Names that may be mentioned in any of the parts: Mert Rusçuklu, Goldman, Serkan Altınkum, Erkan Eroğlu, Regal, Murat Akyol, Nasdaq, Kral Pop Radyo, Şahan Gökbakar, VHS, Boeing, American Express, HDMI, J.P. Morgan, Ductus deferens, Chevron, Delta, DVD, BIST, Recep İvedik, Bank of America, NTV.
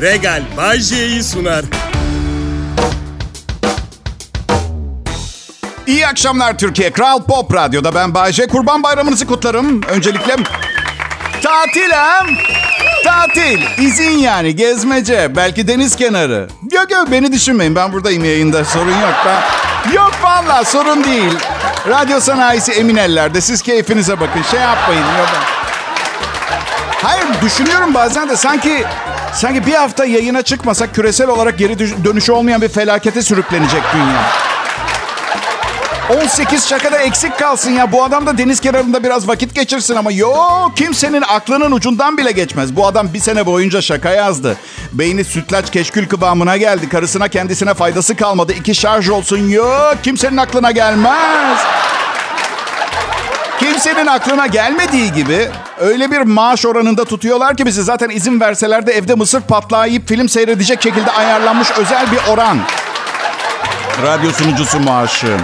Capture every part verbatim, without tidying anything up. Regal Bajje'yi sunar. İyi akşamlar Türkiye. Kral Pop Radyo'da ben Bajje. Kurban Bayramınızı kutlarım. Öncelikle tatil ha? Tatil. İzin yani. Gezmece. Belki deniz kenarı. Yok yok beni düşünmeyin. Ben buradayım yayında. Sorun yok. Ben... Yok valla sorun değil. Radyo sanayisi emin ellerde. Siz keyfinize bakın. Şey yapmayın. Yok. Hayır düşünüyorum bazen de sanki... Sanki bir hafta yayına çıkmasak küresel olarak geri dönüşü olmayan bir felakete sürüklenecek dünya. on sekiz şakada eksik kalsın ya. Bu adam da deniz kenarında biraz vakit geçirsin ama yok kimsenin aklının ucundan bile geçmez. Bu adam bir sene boyunca şaka yazdı. Beyni sütlaç keşkül kıvamına geldi. Karısına kendisine faydası kalmadı. İki şarj olsun yok kimsenin aklına gelmez. Kimsenin aklına gelmediği gibi öyle bir maaş oranında tutuyorlar ki bizi zaten izin verseler de evde mısır patlağı yiyip film seyredecek şekilde ayarlanmış özel bir oran. Radyo sunucusu maaşı.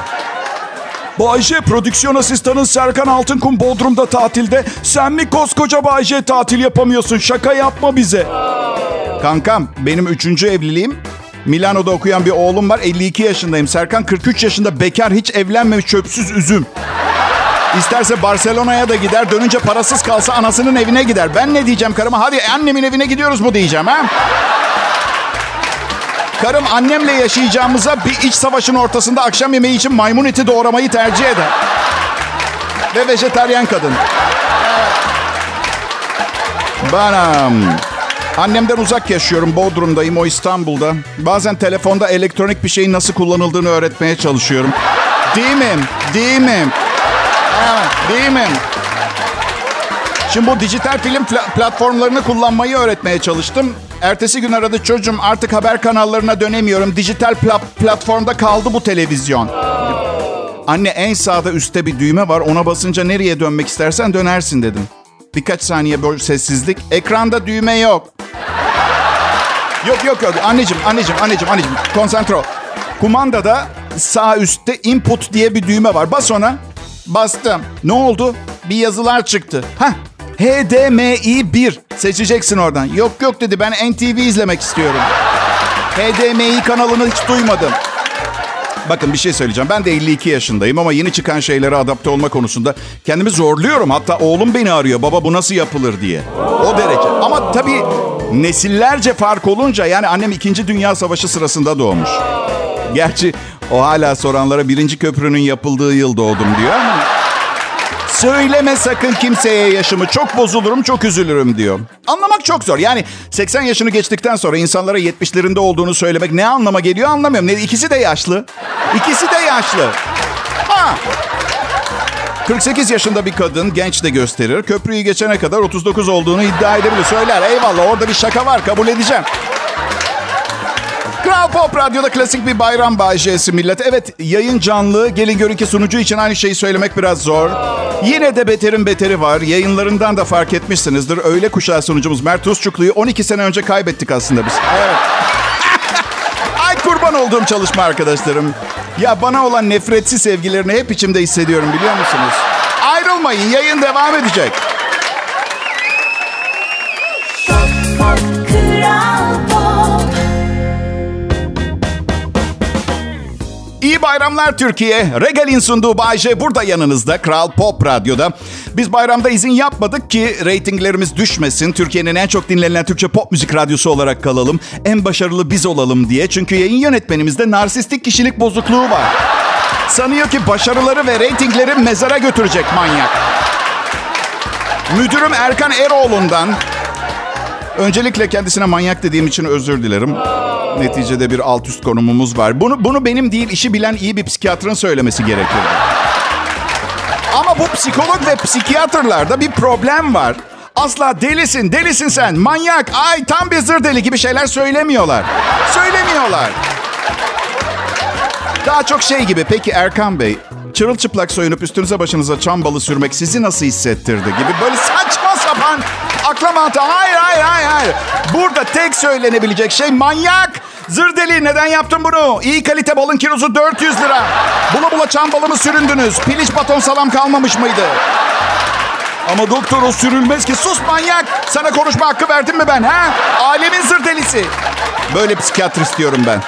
Bayce, prodüksiyon asistanın Serkan Altınkum Bodrum'da tatilde. Sen mi koskoca Bayce tatil yapamıyorsun? Şaka yapma bize. Kankam, benim üçüncü evliliğim. Milano'da okuyan bir oğlum var. elli iki yaşındayım. Serkan kırk üç yaşında bekar, hiç evlenmemiş, çöpsüz üzüm. İsterse Barcelona'ya da gider. Dönünce parasız kalsa anasının evine gider. Ben ne diyeceğim karıma? Hadi annemin evine gidiyoruz mu diyeceğim ha? Karım annemle yaşayacağımıza bir iç savaşın ortasında akşam yemeği için maymun eti doğramayı tercih eder. Ve vejetaryen kadın. Bana... Annemden uzak yaşıyorum. Bodrum'dayım, o İstanbul'da. Bazen telefonda elektronik bir şeyin nasıl kullanıldığını öğretmeye çalışıyorum. Değil mi? Değil mi? Değil mi? Şimdi bu dijital film platformlarını kullanmayı öğretmeye çalıştım. Ertesi gün aradı çocuğum. Artık haber kanallarına dönemiyorum. Dijital pla- platformda kaldı bu televizyon. Anne en sağda üstte bir düğme var. Ona basınca nereye dönmek istersen dönersin dedim. Birkaç saniye böyle sessizlik. Ekranda düğme yok. Yok yok yok. Anneciğim, anneciğim, anneciğim, anneciğim. Konsantre ol. Kumandada sağ üstte input diye bir düğme var. Bas ona. Bastım. Ne oldu? Bir yazılar çıktı. Hah. H D M I bir. Seçeceksin oradan. Yok yok dedi. Ben N T V izlemek istiyorum. H D M I kanalını hiç duymadım. Bakın bir şey söyleyeceğim. Ben de elli iki yaşındayım ama yeni çıkan şeylere adapte olma konusunda kendimi zorluyorum. Hatta oğlum beni arıyor. Baba bu nasıl yapılır diye. O derece. Ama tabii nesillerce fark olunca yani annem ikinci. Dünya Savaşı sırasında doğmuş. Gerçi o hala soranlara birinci köprünün yapıldığı yıl doğdum diyor ama... Söyleme sakın kimseye yaşımı. Çok bozulurum, çok üzülürüm diyor. Anlamak çok zor. Yani seksen yaşını geçtikten sonra insanlara yetmişlerinde olduğunu söylemek ne anlama geliyor anlamıyorum. Ne, ikisi de yaşlı. İkisi de yaşlı. Ha. kırk sekiz yaşında bir kadın genç de gösterir. Köprüyü geçene kadar otuz dokuz olduğunu iddia edebilir. Söyler eyvallah orada bir şaka var kabul edeceğim. Kral Pop Radyo'da klasik bir bayram bahşişi millet. Evet yayın canlı, gelin görün ki sunucu için aynı şeyi söylemek biraz zor. Yine de beterin beteri var. Yayınlarından da fark etmişsinizdir. Öğle kuşağı sunucumuz Mert Rusçuklu'yu on iki sene önce kaybettik aslında biz. Evet. Ay kurban olduğum çalışma arkadaşlarım. Ya bana olan nefretsi sevgilerini hep içimde hissediyorum biliyor musunuz? Ayrılmayın, yayın devam edecek. Pop, pop, Kral Pop. İyi bayramlar Türkiye. Regal'in sunduğu Bayce burada yanınızda. Kral Pop Radyo'da. Biz bayramda izin yapmadık ki reytinglerimiz düşmesin. Türkiye'nin en çok dinlenilen Türkçe pop müzik radyosu olarak kalalım. En başarılı biz olalım diye. Çünkü yayın yönetmenimizde narsistik kişilik bozukluğu var. Sanıyor ki başarıları ve reytingleri mezara götürecek manyak. Müdürüm Erkan Eroğlu'ndan... Öncelikle kendisine manyak dediğim için özür dilerim. Neticede bir alt üst konumumuz var. Bunu bunu benim değil, işi bilen iyi bir psikiyatrın söylemesi gerekirdi. Ama bu psikolog ve psikiyatrlarda bir problem var. Asla delisin, delisin sen, manyak, ay tam bir zır deli gibi şeyler söylemiyorlar. Söylemiyorlar. Daha çok şey gibi, peki Erkan Bey, çırılçıplak soyunup üstünüze başınıza çam balı sürmek sizi nasıl hissettirdi gibi böyle saçma sapan... Akla mantığı. Hayır, hayır, hayır, hayır. Burada tek söylenebilecek şey manyak. Zırdeli neden yaptın bunu? İyi kalite balın kilosu dört yüz lira. Bula bula çam balımı süründünüz. Piliç baton salam kalmamış mıydı? Ama doktor o sürülmez ki. Sus manyak. Sana konuşma hakkı verdim mi ben ha? Alemin zır delisi. Böyle psikiyatrist diyorum ben.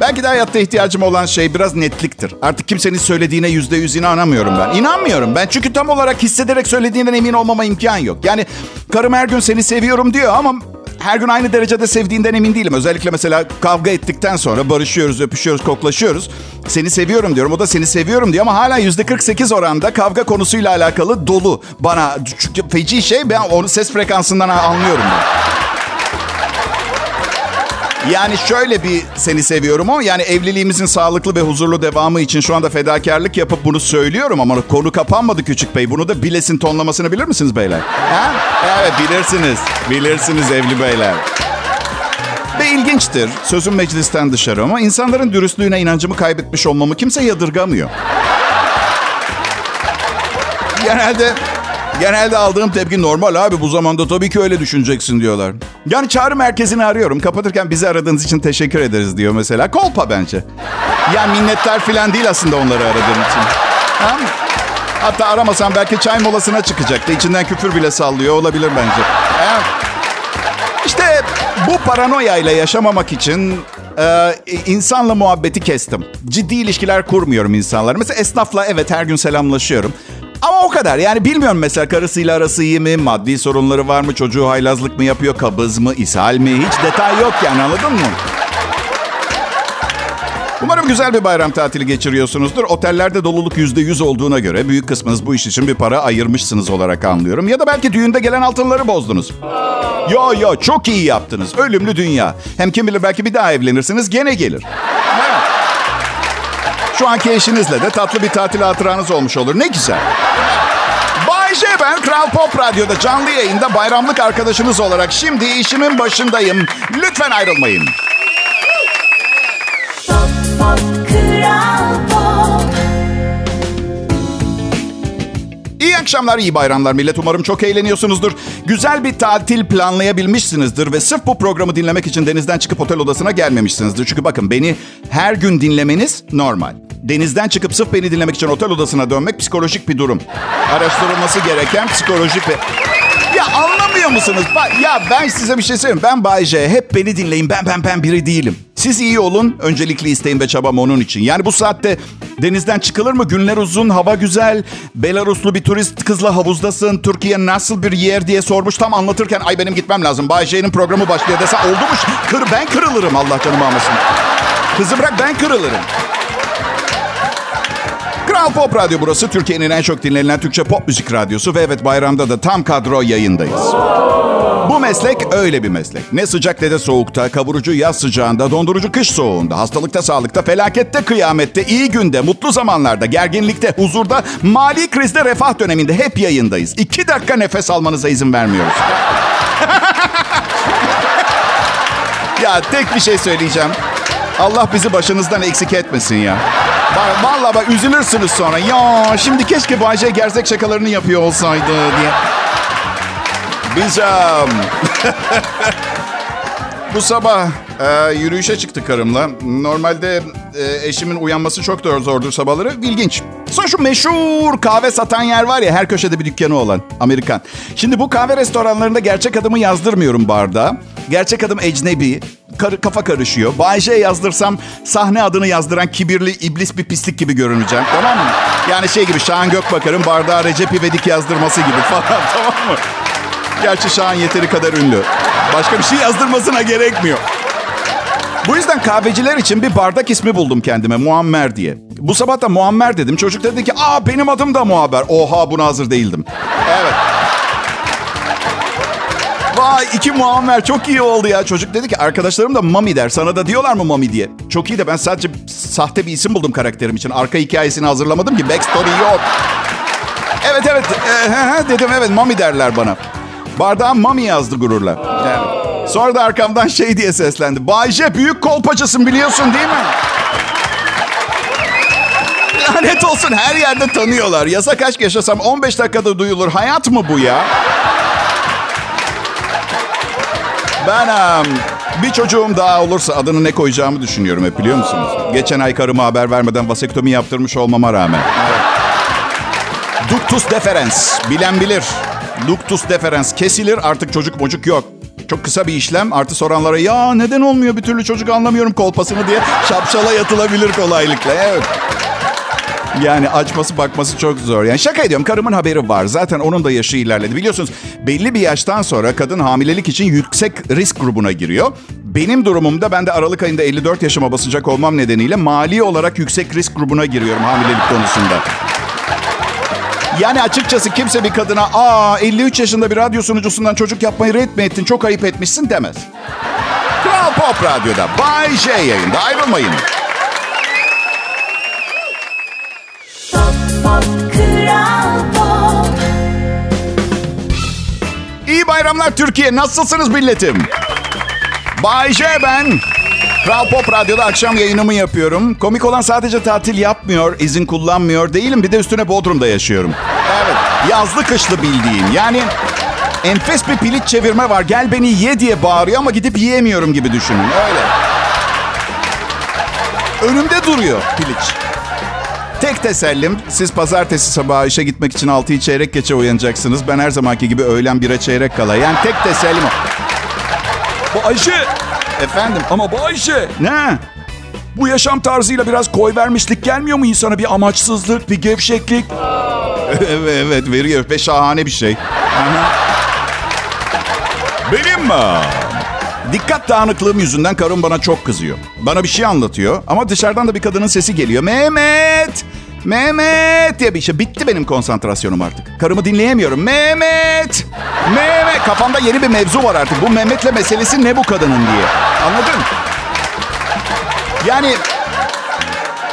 Belki de hayatta ihtiyacım olan şey biraz netliktir. Artık kimsenin söylediğine yüzde yüz inanamıyorum ben. İnanmıyorum ben. Çünkü tam olarak hissederek söylediğinden emin olmama imkan yok. Yani karım her gün seni seviyorum diyor ama her gün aynı derecede sevdiğinden emin değilim. Özellikle mesela kavga ettikten sonra barışıyoruz, öpüşüyoruz, koklaşıyoruz. Seni seviyorum diyorum. O da seni seviyorum diyor ama hala yüzde kırk sekiz oranda kavga konusuyla alakalı dolu. Bana çünkü feci şey, ben onu ses frekansından anlıyorum ben. Yani şöyle bir seni seviyorum o. Yani evliliğimizin sağlıklı ve huzurlu devamı için şu anda fedakarlık yapıp bunu söylüyorum. Ama konu kapanmadı küçük bey. Bunu da bilesin tonlamasını bilir misiniz beyler? Ha? Evet bilirsiniz. Bilirsiniz evli beyler. Ve ilginçtir. Sözüm meclisten dışarı ama insanların dürüstlüğüne inancımı kaybetmiş olmamı kimse yadırgamıyor. Genelde... Genelde aldığım tepki normal abi, bu zamanda tabii ki öyle düşüneceksin diyorlar. Yani çağrı merkezini arıyorum. Kapatırken bizi aradığınız için teşekkür ederiz diyor mesela. Kolpa bence. Ya minnettar falan değil aslında onları aradığım için. Ha? Hatta aramasam belki çay molasına çıkacaktı. İçinden küfür bile sallıyor olabilir bence. Ha? İşte bu paranoyayla yaşamamak için e, insanla muhabbeti kestim. Ciddi ilişkiler kurmuyorum insanlarla. Mesela esnafla evet her gün selamlaşıyorum. Ama o kadar. Yani bilmiyorum mesela karısıyla arası iyi mi? Maddi sorunları var mı? Çocuğu haylazlık mı yapıyor? Kabız mı? İshal mi? Hiç detay yok yani, anladın mı? Umarım güzel bir bayram tatili geçiriyorsunuzdur. Otellerde doluluk yüzde yüz olduğuna göre büyük kısmınız bu iş için bir para ayırmışsınız olarak anlıyorum. Ya da belki düğünde gelen altınları bozdunuz. Yo yo çok iyi yaptınız. Ölümlü dünya. Hem kim bilir belki bir daha evlenirsiniz gene gelir. Şu anki eşinizle de tatlı bir tatil hatıranız olmuş olur. Ne güzel. Bay J ben Kral Pop Radyo'da canlı yayında bayramlık arkadaşınız olarak şimdi işimin başındayım. Lütfen ayrılmayın. Pop, pop, Kral Pop. İyi akşamlar, iyi bayramlar millet. Umarım çok eğleniyorsunuzdur. Güzel bir tatil planlayabilmişsinizdir ve sırf bu programı dinlemek için denizden çıkıp otel odasına gelmemişsinizdir. Çünkü bakın beni her gün dinlemeniz normal. Denizden çıkıp sırf beni dinlemek için otel odasına dönmek psikolojik bir durum. Araştırılması gereken psikolojik bir... Ya anlamıyor musunuz? Ya ben size bir şey söyleyeyim. Ben Bay J. Hep beni dinleyin. Ben ben ben biri değilim. Siz iyi olun. Öncelikli isteğim ve çabam onun için. Yani bu saatte denizden çıkılır mı? Günler uzun, hava güzel. Belaruslu bir turist kızla havuzdasın. Türkiye nasıl bir yer diye sormuş. Tam anlatırken ay benim gitmem lazım. Bay J'nin programı başlıyor dese oldu mu? Kır, ben kırılırım Allah canımı almasın. Kızı bırak ben kırılırım. Kral Pop Radyo burası. Türkiye'nin en çok dinlenilen Türkçe pop müzik radyosu. Ve evet bayramda da tam kadro yayındayız. Bu meslek öyle bir meslek. Ne sıcak ne de soğukta, kavurucu yaz sıcağında, dondurucu kış soğuğunda, hastalıkta, sağlıkta, felakette, kıyamette, iyi günde, mutlu zamanlarda, gerginlikte, huzurda, mali krizde, refah döneminde hep yayındayız. İki dakika nefes almanıza izin vermiyoruz. Ya tek bir şey söyleyeceğim. Allah bizi başınızdan eksik etmesin ya. Vallahi bak üzülürsünüz sonra. Ya şimdi keşke Bay J gerzek şakalarını yapıyor olsaydı diye. Bizam. Bu sabah e, yürüyüşe çıktık karımla. Normalde e, eşimin uyanması çok da zordur sabahları. İlginç. Sonra şu meşhur kahve satan yer var ya, her köşede bir dükkanı olan Amerikan. Şimdi bu kahve restoranlarında gerçek adımı yazdırmıyorum bardağa. Gerçek adım ecnebi. Kar- kafa karışıyor. Bay J'ye yazdırsam sahne adını yazdıran kibirli iblis bir pislik gibi görüneceğim. Tamam mı? Yani şey gibi Şahan Gökbakar'ın bardağa Recep İvedik yazdırması gibi falan, tamam mı? Gerçi Şahan yeteri kadar ünlü. Başka bir şey yazdırmasına gerekmiyor. Bu yüzden kahveciler için bir bardak ismi buldum kendime. Muammer diye. Bu sabah da Muammer dedim. Çocuk dedi ki aa benim adım da Muhaber. Oha buna hazır değildim. Evet. Vay iki Muammer çok iyi oldu ya. Çocuk dedi ki arkadaşlarım da Mami der. Sana da diyorlar mı Mami diye. Çok iyi de ben sadece sahte bir isim buldum karakterim için. Arka hikayesini hazırlamadım ki. Backstory yok. Evet evet. Ee, dedim evet Mami derler bana. Bardağım Mami yazdı gururla. Evet. Sonra da arkamdan şey diye seslendi. Bay J büyük kolpaçasın biliyorsun değil mi? Lanet olsun her yerde tanıyorlar. Yasak aşk yaşasam on beş dakikada duyulur. Hayat mı bu ya? Ben um, bir çocuğum daha olursa adını ne koyacağımı düşünüyorum hep biliyor musunuz? Geçen ay karıma haber vermeden vasektomi yaptırmış olmama rağmen. Evet. Ductus deferens. Bilen bilir. Ductus deferens kesilir, artık çocuk bocuk yok. Çok kısa bir işlem, artı soranlara ya neden olmuyor bir türlü çocuk anlamıyorum kolpasını diye şapşala yatılabilir kolaylıkla. Evet. Yani açması bakması çok zor. Yani şaka ediyorum, karımın haberi var. Zaten onun da yaşı ilerledi. Biliyorsunuz belli bir yaştan sonra kadın hamilelik için yüksek risk grubuna giriyor. Benim durumumda ben de Aralık ayında elli dört yaşıma basacak olmam nedeniyle mali olarak yüksek risk grubuna giriyorum hamilelik konusunda. Yani açıkçası kimse bir kadına aa elli üç yaşında bir radyo sunucusundan çocuk yapmayı ret mi ettin, çok ayıp etmişsin demez. Kral Pop Radyo'da Bay J yayında, ayrılmayın. Pop, pop, Kral Pop. İyi bayramlar Türkiye, nasılsınız milletim? Bay J ben. Kral Pop Radyo'da akşam yayınımı yapıyorum. Komik olan sadece tatil yapmıyor, izin kullanmıyor değilim. Bir de üstüne Bodrum'da yaşıyorum. Evet, yazlı kışlı bildiğin. Yani enfes bir pilit çevirme var. Gel beni ye diye bağırıyor ama gidip yiyemiyorum gibi düşünün. Öyle. Önümde duruyor piliç. Tek tesellim, siz pazartesi sabahı işe gitmek için altıyı çeyrek geçe uyanacaksınız. Ben her zamanki gibi öğlen bire çeyrek kala. Yani tek tesellim o. Bu Ayşe... Efendim? Ama Bayşe. Ne? Bu yaşam tarzıyla biraz koyvermişlik gelmiyor mu insana? Bir amaçsızlık, bir gevşeklik. evet, evet veriyor. Ve şahane bir şey. Benim mi? Dikkat dağınıklığım yüzünden karım bana çok kızıyor. Bana bir şey anlatıyor ama dışarıdan da bir kadının sesi geliyor. Mehmet! Mehmet! Diye bir şey. Bitti benim konsantrasyonum artık. Karımı dinleyemiyorum. Mehmet! Mehmet! Kafamda yeni bir mevzu var artık. Bu Mehmet'le meselesi ne bu kadının diye. Anladın? Yani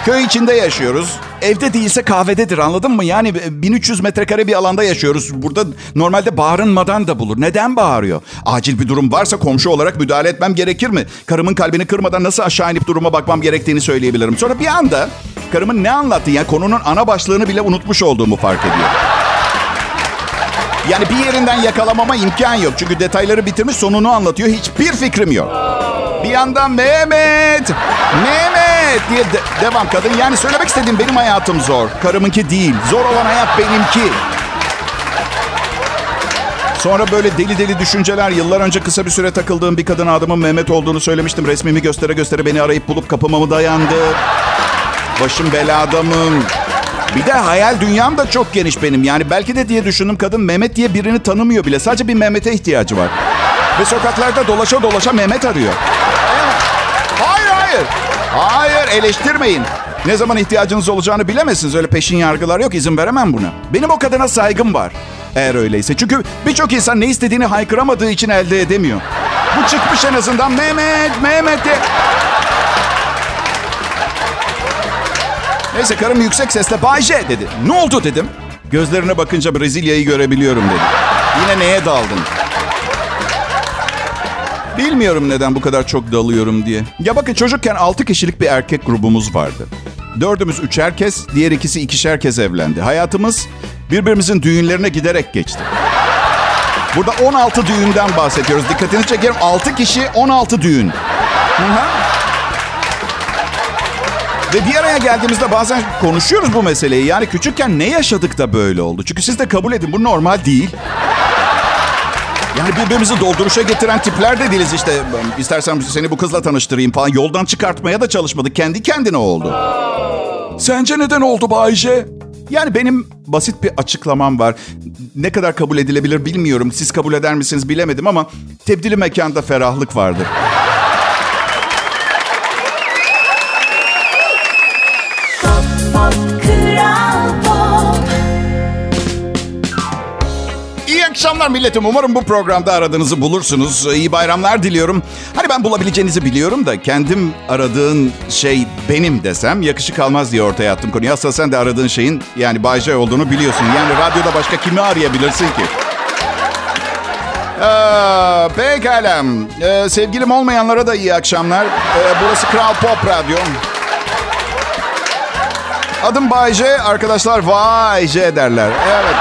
köy içinde yaşıyoruz. Evde değilse kahvededir, anladın mı? Yani bin üç yüz metrekare bir alanda yaşıyoruz. Burada normalde bağırınmadan da bulur. Neden bağırıyor? Acil bir durum varsa komşu olarak müdahale etmem gerekir mi? Karımın kalbini kırmadan nasıl aşağı inip duruma bakmam gerektiğini söyleyebilirim. Sonra bir anda karımın ne anlattığı, yani konunun ana başlığını bile unutmuş olduğumu fark ediyorum. Yani bir yerinden yakalamama imkan yok. Çünkü detayları bitirmiş, sonunu anlatıyor. Hiçbir fikrim yok. Bir yandan Mehmet, Mehmet diye de- devam kadın. Yani söylemek istediğim, benim hayatım zor. Karımınki değil. Zor olan hayat benimki. Sonra böyle deli deli düşünceler. Yıllar önce kısa bir süre takıldığım bir kadına adımın Mehmet olduğunu söylemiştim. Resmimi göstere göstere beni arayıp bulup kapıma mı dayandı? Başım belada mı? Bir de hayal dünyam da çok geniş benim. Yani belki de diye düşündüm, kadın Mehmet diye birini tanımıyor bile. Sadece bir Mehmet'e ihtiyacı var. Ve sokaklarda dolaşa dolaşa Mehmet arıyor. Evet. Hayır, hayır. Hayır, eleştirmeyin. Ne zaman ihtiyacınız olacağını bilemezsiniz. Öyle peşin yargılar yok. İzin veremem buna. Benim o kadına saygım var. Eğer öyleyse. Çünkü birçok insan ne istediğini haykıramadığı için elde edemiyor. Bu çıkmış en azından. Mehmet, Mehmet diye... Neyse karım yüksek sesle Bay J dedi. Ne oldu dedim. Gözlerine bakınca Brezilya'yı görebiliyorum dedi. Yine neye daldın? Bilmiyorum neden bu kadar çok dalıyorum diye. Ya bakın, çocukken altı kişilik bir erkek grubumuz vardı. Dördümüz üçer kez, diğer ikisi ikişer kez evlendi. Hayatımız birbirimizin düğünlerine giderek geçti. Burada on altı düğünden bahsediyoruz. Dikkatini çekerim. altı kişi, on altı düğün. Hı-hı. Ve bir araya geldiğimizde bazen konuşuyoruz bu meseleyi. Yani küçükken ne yaşadık da böyle oldu? Çünkü siz de kabul edin, bu normal değil. Yani birbirimizi dolduruşa getiren tipler de değiliz işte. İstersen seni bu kızla tanıştırayım falan. Yoldan çıkartmaya da çalışmadık. Kendi kendine oldu. Sence neden oldu Bayce? Yani benim basit bir açıklamam var. Ne kadar kabul edilebilir bilmiyorum. Siz kabul eder misiniz bilemedim ama tebdili mekanda ferahlık vardır. Akşamlar milletim. Umarım bu programda aradığınızı bulursunuz. İyi bayramlar diliyorum. Hani ben bulabileceğinizi biliyorum da kendim aradığın şey benim desem yakışık almaz diye ortaya attım konuyu. Aslında sen de aradığın şeyin yani Bay J olduğunu biliyorsun. Yani radyoda başka kimi arayabilirsin ki? Ee, pekala. Ee, sevgilim olmayanlara da iyi akşamlar. Ee, burası Kral Pop Radyo. Adım Bay J. Arkadaşlar Vay J derler. Evet.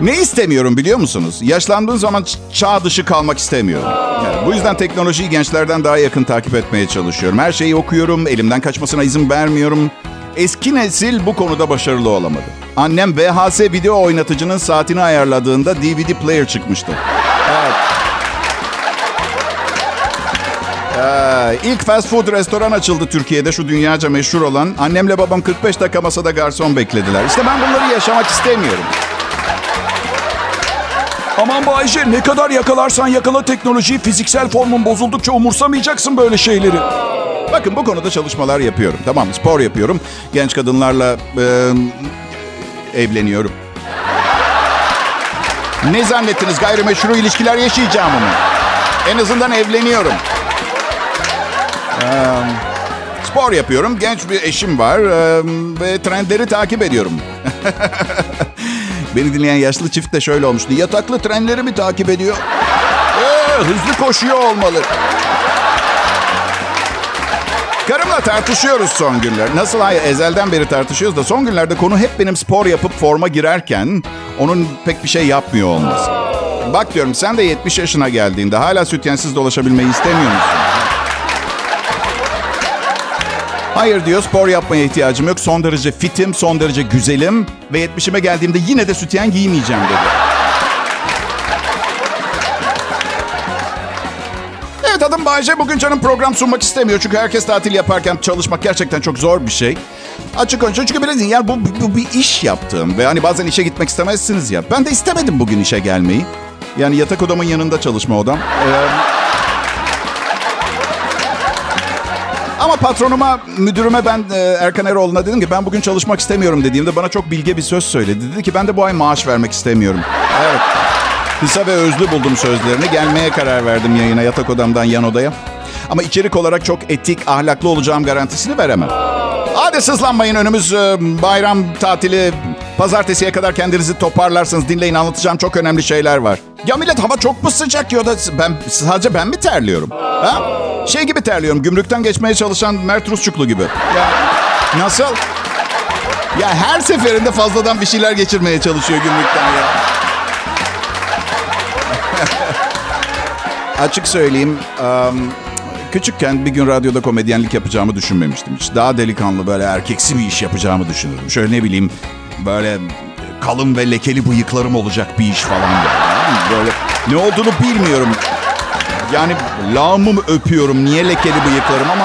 Ne istemiyorum biliyor musunuz? Yaşlandığım zaman çağ dışı kalmak istemiyorum. Yani bu yüzden teknolojiyi gençlerden daha yakın takip etmeye çalışıyorum. Her şeyi okuyorum, elimden kaçmasına izin vermiyorum. Eski nesil bu konuda başarılı olamadı. Annem V H S video oynatıcının saatini ayarladığında D V D player çıkmıştı. Evet. Ee, ilk fast food restoran açıldı Türkiye'de, şu dünyaca meşhur olan. Annemle babam kırk beş dakika masada garson beklediler. İşte ben bunları yaşamak istemiyorum. Aman bu Ayşe, ne kadar yakalarsan yakala teknolojiyi, fiziksel formun bozuldukça umursamayacaksın böyle şeyleri. Bakın bu konuda çalışmalar yapıyorum. Tamam, spor yapıyorum. Genç kadınlarla e, evleniyorum. Ne zannettiniz, gayrimeşru ilişkiler yaşayacağım mı? En azından evleniyorum. E, spor yapıyorum. Genç bir eşim var. E, ve trendleri takip ediyorum. Beni dinleyen yaşlı çift de şöyle olmuştu. Yataklı trenleri mi takip ediyor? Ee, hızlı koşuyor olmalı. Karımla tartışıyoruz son günler. Nasıl? Hayır, ezelden beri tartışıyoruz da son günlerde konu hep benim spor yapıp forma girerken onun pek bir şey yapmıyor olması. Bak diyorum, sen de yetmiş yaşına geldiğinde hala sütyensiz dolaşabilmeyi istemiyor musun? Hayır diyor, spor yapmaya ihtiyacım yok. Son derece fitim, son derece güzelim ve yetmişime geldiğimde yine de sütyen giymeyeceğim dedi. Evet, adım Bayce. Bugün canım program sunmak istemiyor. Çünkü herkes tatil yaparken çalışmak gerçekten çok zor bir şey. Açık konuşuyorum. Çünkü biraz yani bu, bu bir iş yaptığım ve hani bazen işe gitmek istemezsiniz ya. Ben de istemedim bugün işe gelmeyi. Yani yatak odamın yanında çalışma odam. Ee... Ama patronuma, müdürüme, ben Erkan Eroğlu'na dedim ki ben bugün çalışmak istemiyorum dediğimde bana çok bilge bir söz söyledi. Dedi ki ben de bu ay maaş vermek istemiyorum. Evet. Kısa ve özlü buldum sözlerini. Gelmeye karar verdim yayına, yatak odamdan yan odaya. Ama içerik olarak çok etik, ahlaklı olacağım garantisini veremem. Hadi sızlanmayın, önümüz bayram tatili. Pazartesiye kadar kendinizi toparlarsınız. Dinleyin, anlatacağım çok önemli şeyler var. Ya millet, hava çok mu sıcak ya da ben, sadece ben mi terliyorum? Ha? Şey gibi terliyorum, gümrükten geçmeye çalışan Mert Rusçuklu gibi. Ya, nasıl? Ya her seferinde fazladan bir şeyler geçirmeye çalışıyor gümrükten ya. Açık söyleyeyim, um, küçükken bir gün radyoda komedyenlik yapacağımı düşünmemiştim hiç. Daha delikanlı, böyle erkeksi bir iş yapacağımı düşünürdüm. Şöyle ne bileyim, böyle kalın ve lekeli bıyıklarım olacak bir iş falan. Böyle ne olduğunu bilmiyorum. Yani lağımımı öpüyorum, niye lekeli bıyıklarım ama...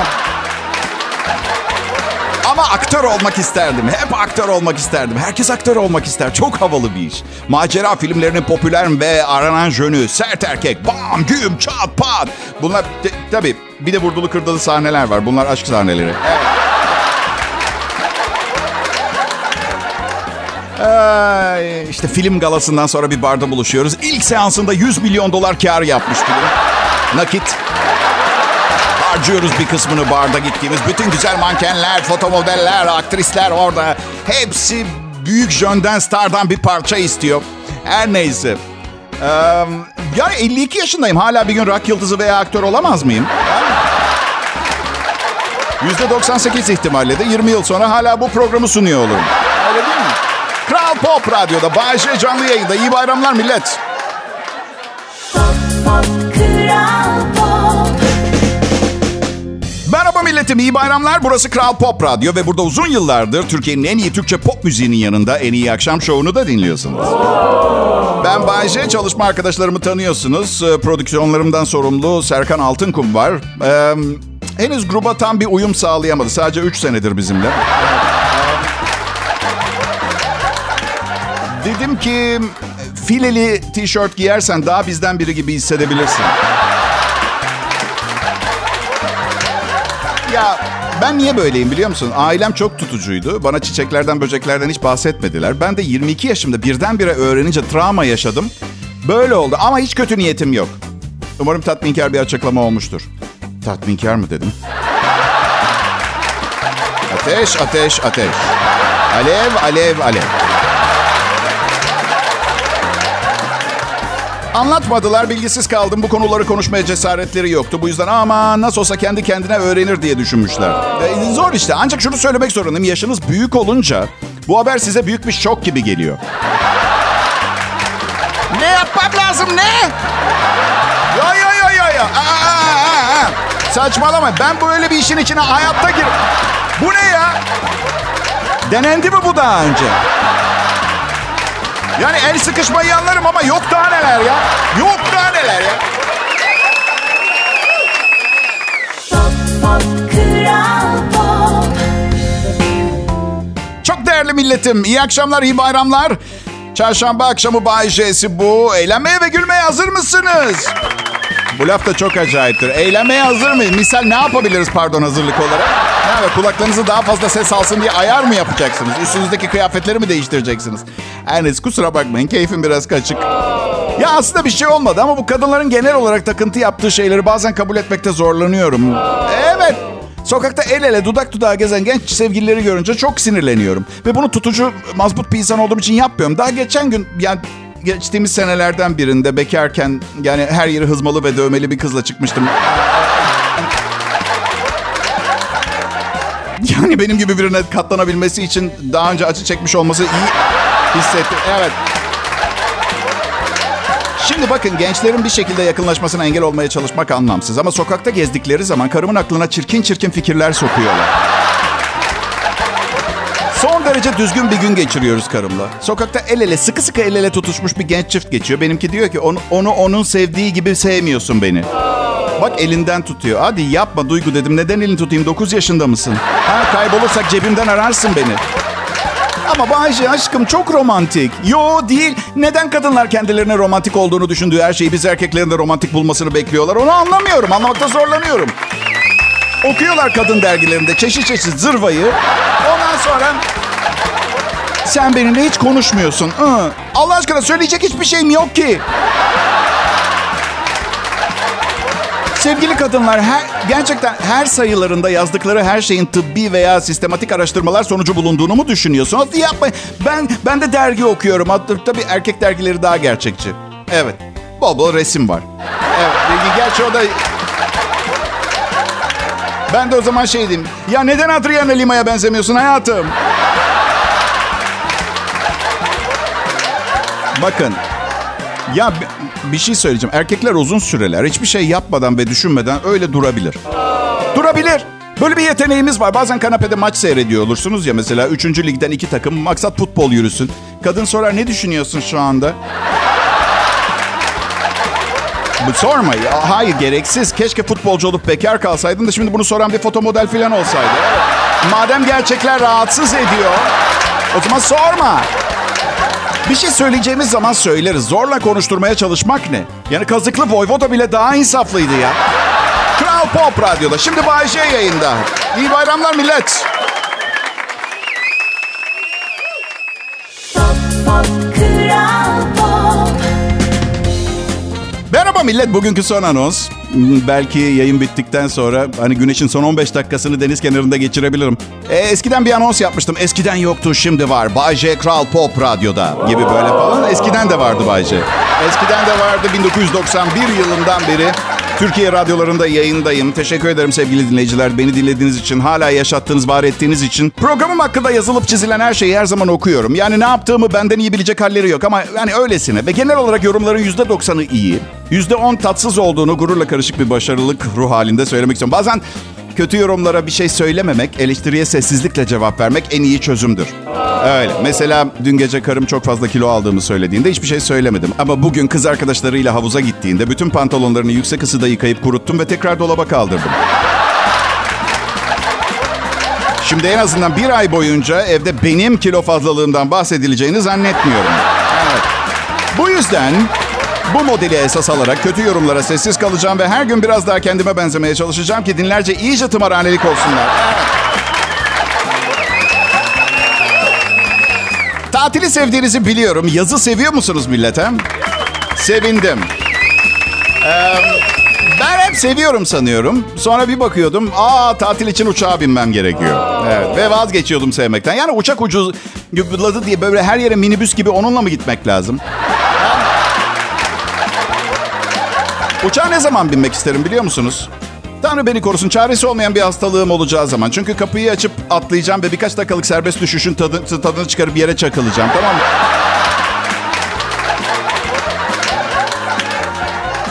Ama aktör olmak isterdim. Hep aktör olmak isterdim. Herkes aktör olmak ister. Çok havalı bir iş. Macera filmlerinin popüler ve aranan jönü. Sert erkek. Bam, güm, çat, pat. Bunlar t- tabii bir de vurdulu kırdılı sahneler var. Bunlar aşk sahneleri. Evet. Ee, işte film galasından sonra bir barda buluşuyoruz. İlk seansında yüz milyon dolar kar yapmış film. Nakit. Harcıyoruz bir kısmını barda gittiğimiz. Bütün güzel mankenler, fotomodeller, aktrisler orada. Hepsi büyük jönden, stardan bir parça istiyor. Her neyse. Ee, yani elli iki yaşındayım. Hala bir gün rock yıldızı veya aktör olamaz mıyım? yüzde doksan sekiz ihtimalle de yirmi yıl sonra hala bu programı sunuyor olurum. Öyle değil mi? Kral Pop Radyo'da Bayşe canlı yayında. İyi bayramlar millet. Pop, pop, Kral Pop. Merhaba milletim, iyi bayramlar. Burası Kral Pop Radyo ve burada uzun yıllardır Türkiye'nin en iyi Türkçe pop müziğinin yanında en iyi akşam şovunu da dinliyorsunuz. Ben Bayşe, çalışma arkadaşlarımı tanıyorsunuz. Prodüksiyonlarımdan sorumlu Serkan Altınkum var. Ee, henüz gruba tam bir uyum sağlayamadı. Sadece üç senedir bizimle. Dedim ki fileli tişört giyersen daha bizden biri gibi hissedebilirsin. Ya ben niye böyleyim biliyor musun? Ailem çok tutucuydu. Bana çiçeklerden, böceklerden hiç bahsetmediler. Ben de yirmi iki yaşımda birdenbire öğrenince travma yaşadım. Böyle oldu ama hiç kötü niyetim yok. Umarım tatminkar bir açıklama olmuştur. Tatminkar mı dedim? Ateş, ateş, ateş. Alev, alev, alev. Anlatmadılar, bilgisiz kaldım. Bu konuları konuşmaya cesaretleri yoktu. Bu yüzden ama nasıl olsa kendi kendine öğrenir diye düşünmüşler. E, zor işte. Ancak şunu söylemek zorundayım. Yaşınız büyük olunca bu haber size büyük bir şok gibi geliyor. Ne yapmam lazım ne? Yo yo yo yo yo. Aa, aa, aa. Saçmalama. Ben böyle bir işin içine hayatta gir. Bu ne ya? Denendi mi bu daha önce? Yani el sıkışmayı anlarım ama yok daha neler ya. Yok daha neler ya. Pop, pop, Kral Pop. Çok değerli milletim, iyi akşamlar, iyi bayramlar. Çarşamba akşamı Bay J'si bu. Eğlenmeye ve gülmeye hazır mısınız? Bu laf da çok acayiptir. Eğlenmeye hazır mıyız? Misal ne yapabiliriz pardon hazırlık olarak? Evet, kulaklarınızı daha fazla ses alsın diye ayar mı yapacaksınız? Üstünüzdeki kıyafetleri mi değiştireceksiniz? Ernest, kusura bakmayın, keyfim biraz kaçık. Ya aslında bir şey olmadı ama bu kadınların genel olarak takıntı yaptığı şeyleri bazen kabul etmekte zorlanıyorum. Evet. Sokakta el ele dudak dudağa gezen genç sevgilileri görünce çok sinirleniyorum. Ve bunu tutucu, mazbut bir insan olduğum için yapmıyorum. Daha geçen gün, yani geçtiğimiz senelerden birinde bekarken, yani her yeri hızmalı ve dövmeli bir kızla çıkmıştım. Yani benim gibi birine katlanabilmesi için daha önce acı çekmiş olması iyi hissettim. Evet. Şimdi bakın, gençlerin bir şekilde yakınlaşmasına engel olmaya çalışmak anlamsız. Ama sokakta gezdikleri zaman karımın aklına çirkin çirkin fikirler sokuyorlar. Son derece düzgün bir gün geçiriyoruz karımla. Sokakta el ele, sıkı sıkı el ele tutuşmuş bir genç çift geçiyor. Benimki diyor ki, onu, onu onun sevdiği gibi sevmiyorsun beni. Bak, elinden tutuyor. Hadi yapma Duygu dedim. Neden elini tutayım? dokuz yaşında mısın? Ha, kaybolursak cebimden ararsın beni. Ama Bahçe aşkım çok romantik. Yo değil. Neden kadınlar kendilerine romantik olduğunu düşündüğü her şeyi biz erkeklerin de romantik bulmasını bekliyorlar? Onu anlamıyorum. Anlamakta zorlanıyorum. Okuyorlar kadın dergilerinde çeşit çeşit zırvayı. Ondan sonra sen benimle hiç konuşmuyorsun. Hı. Allah aşkına, söyleyecek hiçbir şeyim yok ki. Sevgili kadınlar, her, gerçekten her sayılarında yazdıkları her şeyin tıbbi veya sistematik araştırmalar sonucu bulunduğunu mu düşünüyorsunuz? Yapmayın. Ben, ben de dergi okuyorum. Hatta tabii erkek dergileri daha gerçekçi. Evet. Bol bol resim var. Evet. Gerçi o da... Ben de o zaman şey diyeyim. Ya neden Adriana Lima'ya benzemiyorsun hayatım? Bakın. Ya... Bir şey söyleyeceğim. Erkekler uzun süreler hiçbir şey yapmadan ve düşünmeden öyle durabilir. Durabilir. Böyle bir yeteneğimiz var. Bazen kanapede maç seyrediyor olursunuz ya mesela. Üçüncü ligden iki takım. Maksat futbol yürüsün. Kadın sorar, ne düşünüyorsun şu anda? Sorma ya. Hayır, gereksiz. Keşke futbolcu olup bekar kalsaydın da şimdi bunu soran bir fotomodel falan olsaydı. Madem gerçekler rahatsız ediyor, o zaman sorma. Bir şey söyleyeceğimiz zaman söyleriz. Zorla konuşturmaya çalışmak ne? Yani kazıklı Voyvoda bile daha insaflıydı ya. Kral Pop Radyo'da. Şimdi Bay J yayında. İyi bayramlar millet. Pop, pop, Kral Pop. Merhaba millet. Bugünkü son anons. Belki yayın bittikten sonra hani güneşin son on beş dakikasını deniz kenarında geçirebilirim. E, eskiden bir anons yapmıştım. Eskiden yoktu, şimdi var. Bay J Kral Pop Radyo'da gibi böyle falan. Eskiden de vardı Bay J. Eskiden de vardı. bin dokuz yüz doksan bir yılından beri Türkiye radyolarında yayındayım. Teşekkür ederim sevgili dinleyiciler. Beni dinlediğiniz için, hala yaşattığınız, var ettiğiniz için. Programım hakkında yazılıp çizilen her şeyi her zaman okuyorum. Yani ne yaptığımı benden iyi bilecek halleri yok ama yani öylesine. Ve genel olarak yorumların yüzde doksanı iyi. yüzde on tatsız olduğunu gururla karışık bir başarılık ruh halinde söylemek istiyorum. Bazen kötü yorumlara bir şey söylememek, eleştiriye sessizlikle cevap vermek en iyi çözümdür. Öyle. Mesela dün gece karım çok fazla kilo aldığımı söylediğinde hiçbir şey söylemedim. Ama bugün kız arkadaşlarıyla havuza gittiğinde bütün pantolonlarını yüksek ısıda yıkayıp kuruttum ve tekrar dolaba kaldırdım. Şimdi en azından bir ay boyunca evde benim kilo fazlalığımdan bahsedileceğini zannetmiyorum. Evet. Bu yüzden... Bu modeli esas alarak kötü yorumlara sessiz kalacağım ve her gün biraz daha kendime benzemeye çalışacağım ki dinlerce iyice tımarhanelik olsunlar. Tatili sevdiğinizi biliyorum. Yazı seviyor musunuz millete? Sevindim. Ee, ben hep seviyorum sanıyorum. Sonra bir bakıyordum. Aa, tatil için uçağa binmem gerekiyor. Evet, ve vazgeçiyordum sevmekten. Yani uçak ucuzladı diye böyle her yere minibüs gibi onunla mı gitmek lazım? Uçağa ne zaman binmek isterim biliyor musunuz? Tanrı beni korusun, çaresi olmayan bir hastalığım olacağı zaman. Çünkü kapıyı açıp atlayacağım ve birkaç dakikalık serbest düşüşün tadı, tadını çıkarıp yere çakılacağım, tamam mı?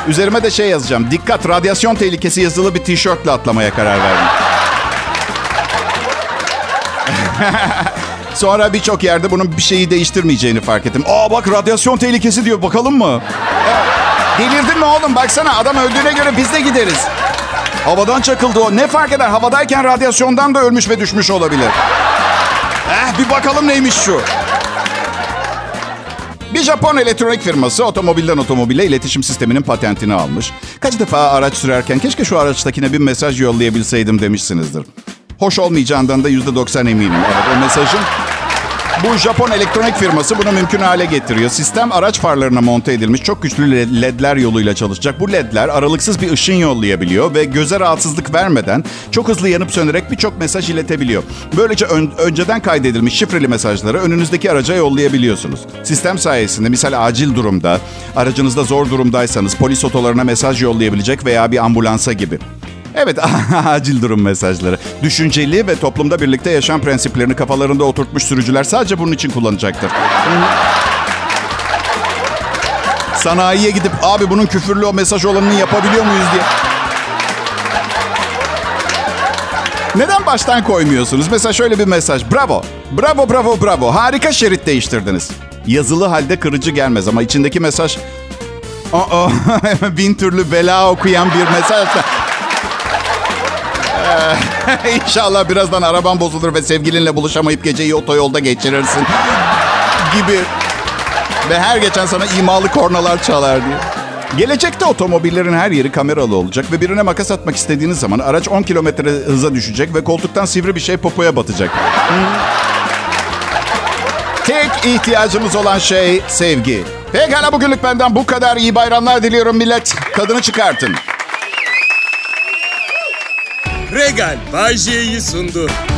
Üzerime de şey yazacağım. Dikkat, radyasyon tehlikesi yazılı bir tişörtle atlamaya karar verdim. Sonra birçok yerde bunun bir şeyi değiştirmeyeceğini fark ettim. Aa bak radyasyon tehlikesi diyor, bakalım mı? Delirdin mi oğlum? Baksana adam öldüğüne göre biz de gideriz. Havadan çakıldı o. Ne fark eder? Havadayken radyasyondan da ölmüş ve düşmüş olabilir. Eh bir bakalım neymiş şu. Bir Japon elektronik firması otomobilden otomobile iletişim sisteminin patentini almış. Kaç defa araç sürerken keşke şu araçtakine bir mesaj yollayabilseydim demişsinizdir. Hoş olmayacağından da yüzde doksan eminim. Evet, o mesajın... Bu Japon elektronik firması bunu mümkün hale getiriyor. Sistem araç farlarına monte edilmiş çok güçlü ledler yoluyla çalışacak. Bu ledler aralıksız bir ışın yollayabiliyor ve göze rahatsızlık vermeden çok hızlı yanıp sönerek birçok mesaj iletebiliyor. Böylece ön, önceden kaydedilmiş şifreli mesajları önünüzdeki araca yollayabiliyorsunuz. Sistem sayesinde misal acil durumda, aracınızda zor durumdaysanız polis otolarına mesaj yollayabilecek veya bir ambulansa gibi. Evet, acil durum mesajları. Düşünceli ve toplumda birlikte yaşam prensiplerini kafalarında oturtmuş sürücüler sadece bunun için kullanacaktır. Sanayiye gidip, abi bunun küfürlü o mesaj olanını yapabiliyor muyuz diye. Neden baştan koymuyorsunuz? Mesela şöyle bir mesaj. Bravo, bravo, bravo, bravo. Harika şerit değiştirdiniz. Yazılı halde kırıcı gelmez ama içindeki mesaj... Aa, bin türlü bela okuyan bir mesaj... İnşallah birazdan araban bozulur ve sevgilinle buluşamayıp geceyi otoyolda geçirirsin gibi. Ve her geçen sana imalı kornalar çalar diye. Gelecekte otomobillerin her yeri kameralı olacak ve birine makas atmak istediğiniz zaman araç on kilometre hıza düşecek ve koltuktan sivri bir şey popoya batacak. Tek ihtiyacımız olan şey sevgi. Pekala bugünlük benden bu kadar. İyi bayramlar diliyorum millet. Tadını çıkartın. Regal Bay J'yi sundu.